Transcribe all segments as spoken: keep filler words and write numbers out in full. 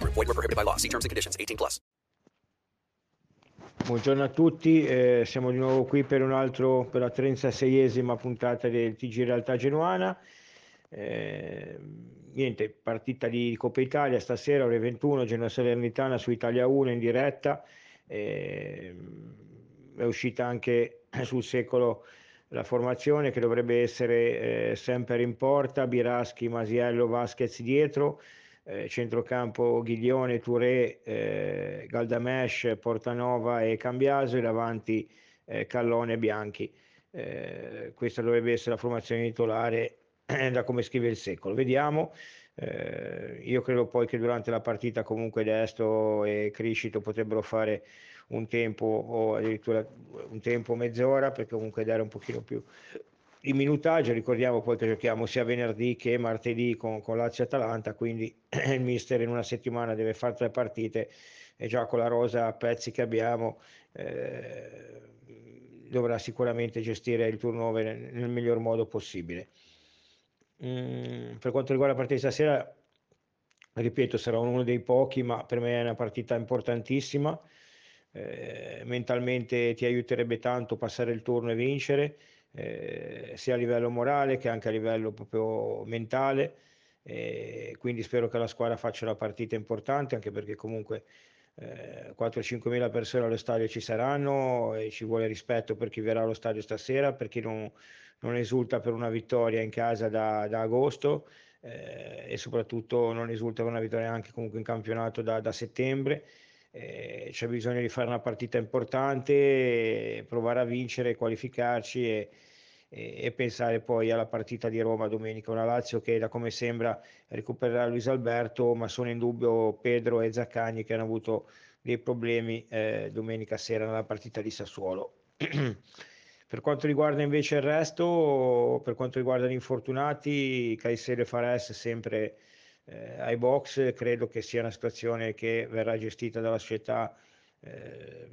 Void where prohibited by law. See terms and conditions. eighteen plus. Buongiorno a tutti. Eh, siamo di nuovo qui per un altro, per la trentaseiesima puntata del T G Realtà Genoana. Eh, niente, partita di Coppa Italia stasera ore ventuno. Genoa Salernitana su Italia uno in diretta. Eh, è uscita anche sul secolo la formazione che dovrebbe essere eh, sempre in porta, Biraschi, Masiello, Vasquez dietro, eh, centrocampo Ghiglione, Touré, eh, Galdamesh, Portanova e Cambiaso, e davanti eh, Callone e Bianchi. Eh, questa dovrebbe essere la formazione titolare eh, da come scrive il secolo. Vediamo, eh, io credo poi che durante la partita comunque Destro e Criscito potrebbero fare un tempo o addirittura un tempo mezz'ora, perché comunque dare un pochino più di minutaggio. Ricordiamo poi che giochiamo sia venerdì che martedì con, con Lazio e Atalanta, quindi il mister in una settimana deve fare tre partite e già con la rosa a pezzi che abbiamo eh, dovrà sicuramente gestire il turnover nel, nel miglior modo possibile. Mm, per quanto riguarda la partita di stasera, ripeto, sarà uno dei pochi, ma per me è una partita importantissima. Eh, mentalmente ti aiuterebbe tanto passare il turno e vincere, eh, sia a livello morale che anche a livello proprio mentale, eh, quindi spero che la squadra faccia una partita importante, anche perché comunque eh, quattro a cinque mila persone allo stadio ci saranno e ci vuole rispetto per chi verrà allo stadio stasera, per chi non, non esulta per una vittoria in casa da, da agosto eh, e soprattutto non esulta per una vittoria anche comunque in campionato da, da settembre. Eh, c'è bisogno di fare una partita importante, provare a vincere, qualificarci e, e, e pensare poi alla partita di Roma domenica, una Lazio che da come sembra recupererà Luis Alberto, ma sono in dubbio Pedro e Zaccagni che hanno avuto dei problemi eh, domenica sera nella partita di Sassuolo. Per quanto riguarda invece il resto, per quanto riguarda gli infortunati, Caicedo e Fares sempre Eh, ai box, credo che sia una situazione che verrà gestita dalla società eh,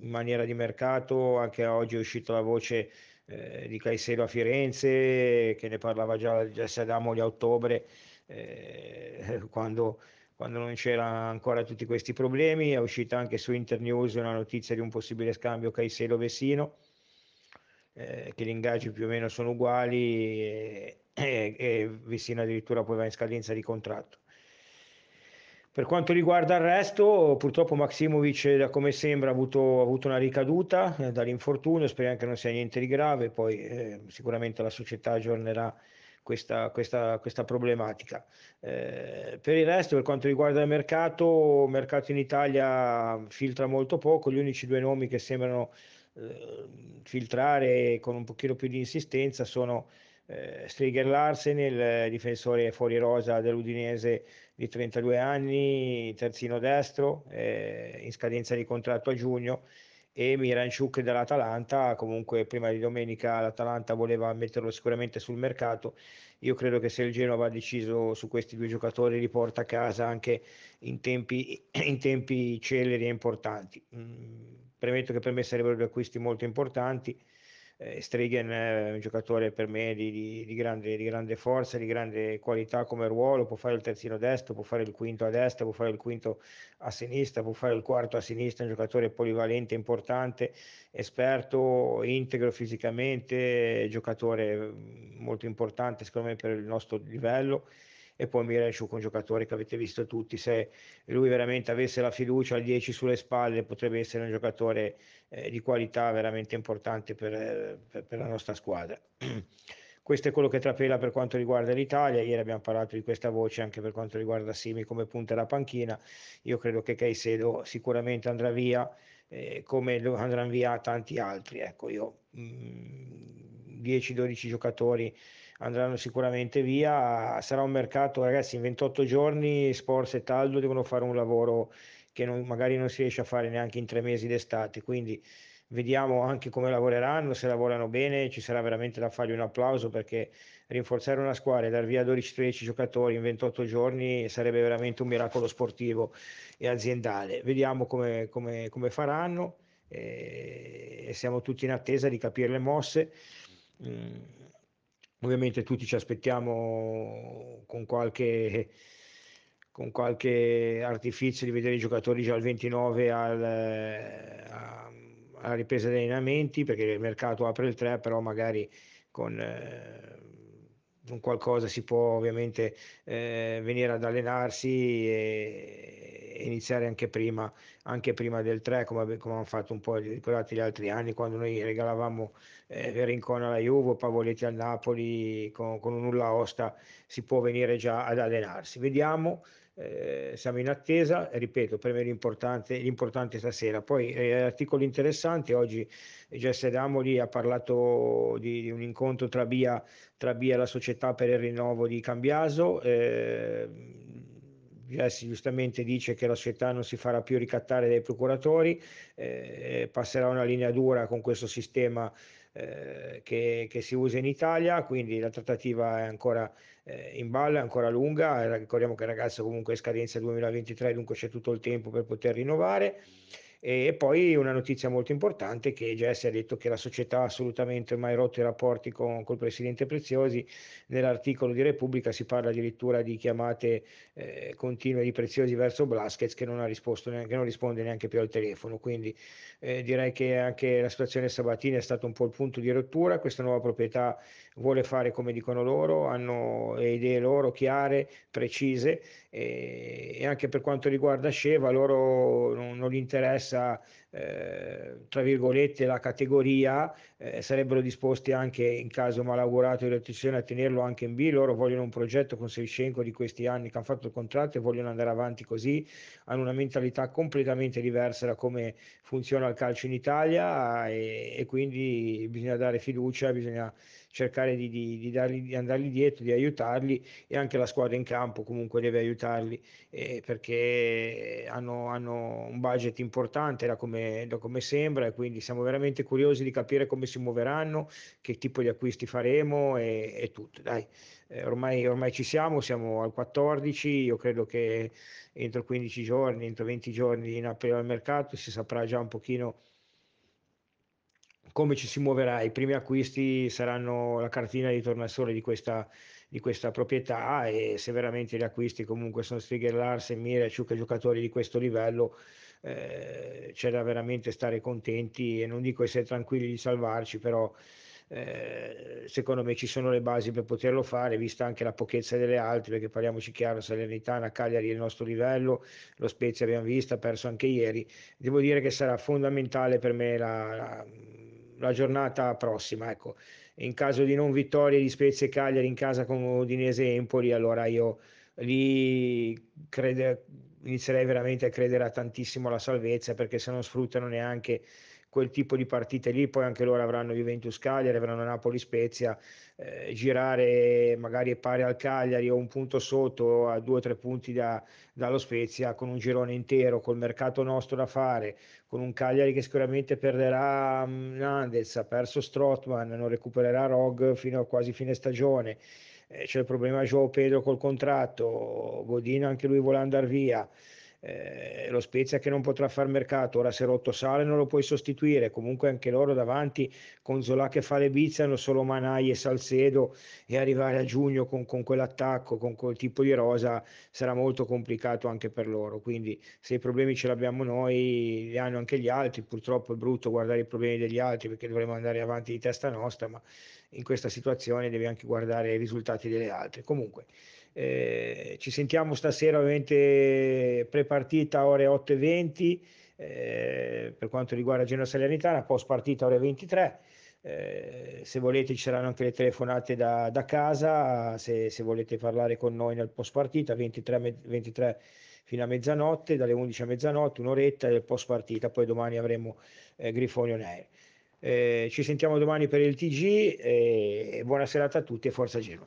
in maniera di mercato. Anche oggi è uscita la voce eh, di Caicedo a Firenze, che ne parlava già, già se Adamo a ottobre, eh, quando, quando non c'erano ancora tutti questi problemi. È uscita anche su Internews una notizia di un possibile scambio Caicedo-Vessino, eh, che gli ingaggi più o meno sono uguali e, E, e Vessina addirittura poi va in scadenza di contratto. Per quanto riguarda il resto, purtroppo Maksimovic da come sembra ha avuto, ha avuto una ricaduta eh, dall'infortunio, speriamo che non sia niente di grave, poi eh, sicuramente la società aggiornerà questa, questa, questa problematica. Eh, per il resto, per quanto riguarda il mercato, il mercato in Italia filtra molto poco, gli unici due nomi che sembrano eh, filtrare con un pochino più di insistenza sono Eh, Striger Larsen, il difensore fuori rosa dell'Udinese di trentadue anni, terzino destro, eh, in scadenza di contratto a giugno, e Miranchuk dell'Atalanta. Comunque prima di domenica l'Atalanta voleva metterlo sicuramente sul mercato. Io credo che se il Genoa va deciso su questi due giocatori li porta a casa anche in tempi, in tempi celeri e importanti. Premetto che per me sarebbero due acquisti molto importanti. Eh, Stregen è un giocatore per me di, di, di, grande, di grande forza, di grande qualità come ruolo, può fare il terzino destro, può fare il quinto a destra, può fare il quinto a sinistra, può fare il quarto a sinistra, un giocatore polivalente, importante, esperto, integro fisicamente, giocatore molto importante secondo me per il nostro livello. E poi Miranchuk, un giocatore che avete visto tutti, se lui veramente avesse la fiducia al dieci sulle spalle potrebbe essere un giocatore eh, di qualità veramente importante per, per, per la nostra squadra. Questo è quello che trapela per quanto riguarda l'Italia. Ieri abbiamo parlato di questa voce anche per quanto riguarda Simi come punta alla panchina. Io credo che Caicedo sicuramente andrà via, eh, come andranno via tanti altri. Ecco, io dieci dodici giocatori andranno sicuramente via. Sarà un mercato, ragazzi, in ventotto giorni Sports e Taldo devono fare un lavoro che non, magari non si riesce a fare neanche in tre mesi d'estate, quindi vediamo anche come lavoreranno, se lavorano bene ci sarà veramente da fargli un applauso, perché rinforzare una squadra e dar via dodici tredici giocatori in ventotto giorni sarebbe veramente un miracolo sportivo e aziendale. Vediamo come, come, come faranno, e siamo tutti in attesa di capire le mosse. Ovviamente tutti ci aspettiamo con qualche, con qualche artificio di vedere i giocatori già al ventinove al, a, alla ripresa degli allenamenti, perché il mercato apre il tre, però magari con, eh, con qualcosa si può ovviamente eh, venire ad allenarsi e, e iniziare anche prima, anche prima del tre, come, come hanno fatto un po', ricordate, gli altri anni quando noi regalavamo eh, Rincon alla Juve, Pavoletti al Napoli, con, con un nulla osta si può venire già ad allenarsi. Vediamo, eh, siamo in attesa, ripeto, per me l'importante, l'importante stasera. Poi eh, articoli interessanti, oggi Jesse Damoli ha parlato di, di un incontro tra Bia, tra Bia e la società per il rinnovo di Cambiaso. eh, Jesse giustamente dice che la società non si farà più ricattare dai procuratori, eh, passerà una linea dura con questo sistema eh, che, che si usa in Italia, quindi la trattativa è ancora eh, in ballo, è ancora lunga. Ricordiamo che il ragazzo comunque è scadenza duemilaventitré, dunque c'è tutto il tempo per poter rinnovare. E poi una notizia molto importante, che Jesse ha detto che la società ha assolutamente ormai rotto i rapporti con col presidente Preziosi. Nell'articolo di Repubblica si parla addirittura di chiamate eh, continue di Preziosi verso Vasquez, che non ha risposto neanche, non risponde neanche più al telefono, quindi eh, direi che anche la situazione Sabatini è stato un po' il punto di rottura. Questa nuova proprietà vuole fare come dicono loro, hanno le idee loro chiare, precise, e, e anche per quanto riguarda Sceva loro non, non gli interessa, Eh, tra virgolette, la categoria. Eh, sarebbero disposti anche in caso malaugurato di retrocessione a tenerlo anche in B. Loro vogliono un progetto con Sevicenco di questi anni che hanno fatto il contratto e vogliono andare avanti così. Hanno una mentalità completamente diversa da come funziona il calcio in Italia, e, e quindi bisogna dare fiducia, bisogna cercare di, di, di, dargli, di andargli dietro, di aiutarli, e anche la squadra in campo comunque deve aiutarli, eh, perché hanno, hanno un budget importante da come, da come sembra, e quindi siamo veramente curiosi di capire come si muoveranno, che tipo di acquisti faremo e, e tutto. Dai, eh, ormai, ormai ci siamo, siamo al quattordici, io credo che entro quindici giorni, entro venti giorni in apertura al mercato si saprà già un pochino come ci si muoverà. I primi acquisti saranno la cartina di tornasole di questa, di questa proprietà, e se veramente gli acquisti comunque sono Strigger, Larsen, Miranchuk, giocatori di questo livello, eh, c'è da veramente stare contenti, e non dico essere tranquilli di salvarci, però eh, secondo me ci sono le basi per poterlo fare, vista anche la pochezza delle altre, perché parliamoci chiaro, Salernitana, Cagliari è il nostro livello, lo Spezia abbiamo visto, ha perso anche ieri. Devo dire che sarà fondamentale per me la, la la giornata prossima, ecco. In caso di non vittorie di Spezia e Cagliari in casa con Udinese e Empoli, allora io lì credo inizierei veramente a credere a tantissimo alla salvezza, perché se non sfruttano neanche quel tipo di partite lì, poi anche loro avranno Juventus Cagliari, avranno Napoli Spezia, eh, girare magari pari al Cagliari o un punto sotto a due o tre punti da, dallo Spezia, con un girone intero, col mercato nostro da fare, con un Cagliari che sicuramente perderà Nandez, ha perso Strootman, non recupererà Rog fino a quasi fine stagione, eh, c'è il problema João Pedro col contratto, Godin anche lui vuole andare via, Eh, lo Spezia che non potrà far mercato, ora se rotto Sale non lo puoi sostituire, comunque anche loro davanti con Zola che fa le bizze hanno solo Manai e Salcedo, e arrivare a giugno con, con quell'attacco, con quel tipo di rosa sarà molto complicato anche per loro, quindi se i problemi ce li abbiamo noi li hanno anche gli altri, purtroppo è brutto guardare i problemi degli altri perché dovremmo andare avanti di testa nostra, ma in questa situazione devi anche guardare i risultati delle altre. Comunque Eh, ci sentiamo stasera ovviamente pre-partita ore otto e venti eh, per quanto riguarda Genoa Salernitana, post partita ore ventitré, eh, se volete ci saranno anche le telefonate da, da casa, se, se volete parlare con noi nel post partita, ventitré, ventitré fino a mezzanotte, dalle undici a mezzanotte un'oretta del post partita, poi domani avremo eh, Grifoni on air. Eh, ci sentiamo domani per il T G e, e buona serata a tutti e forza Genoa.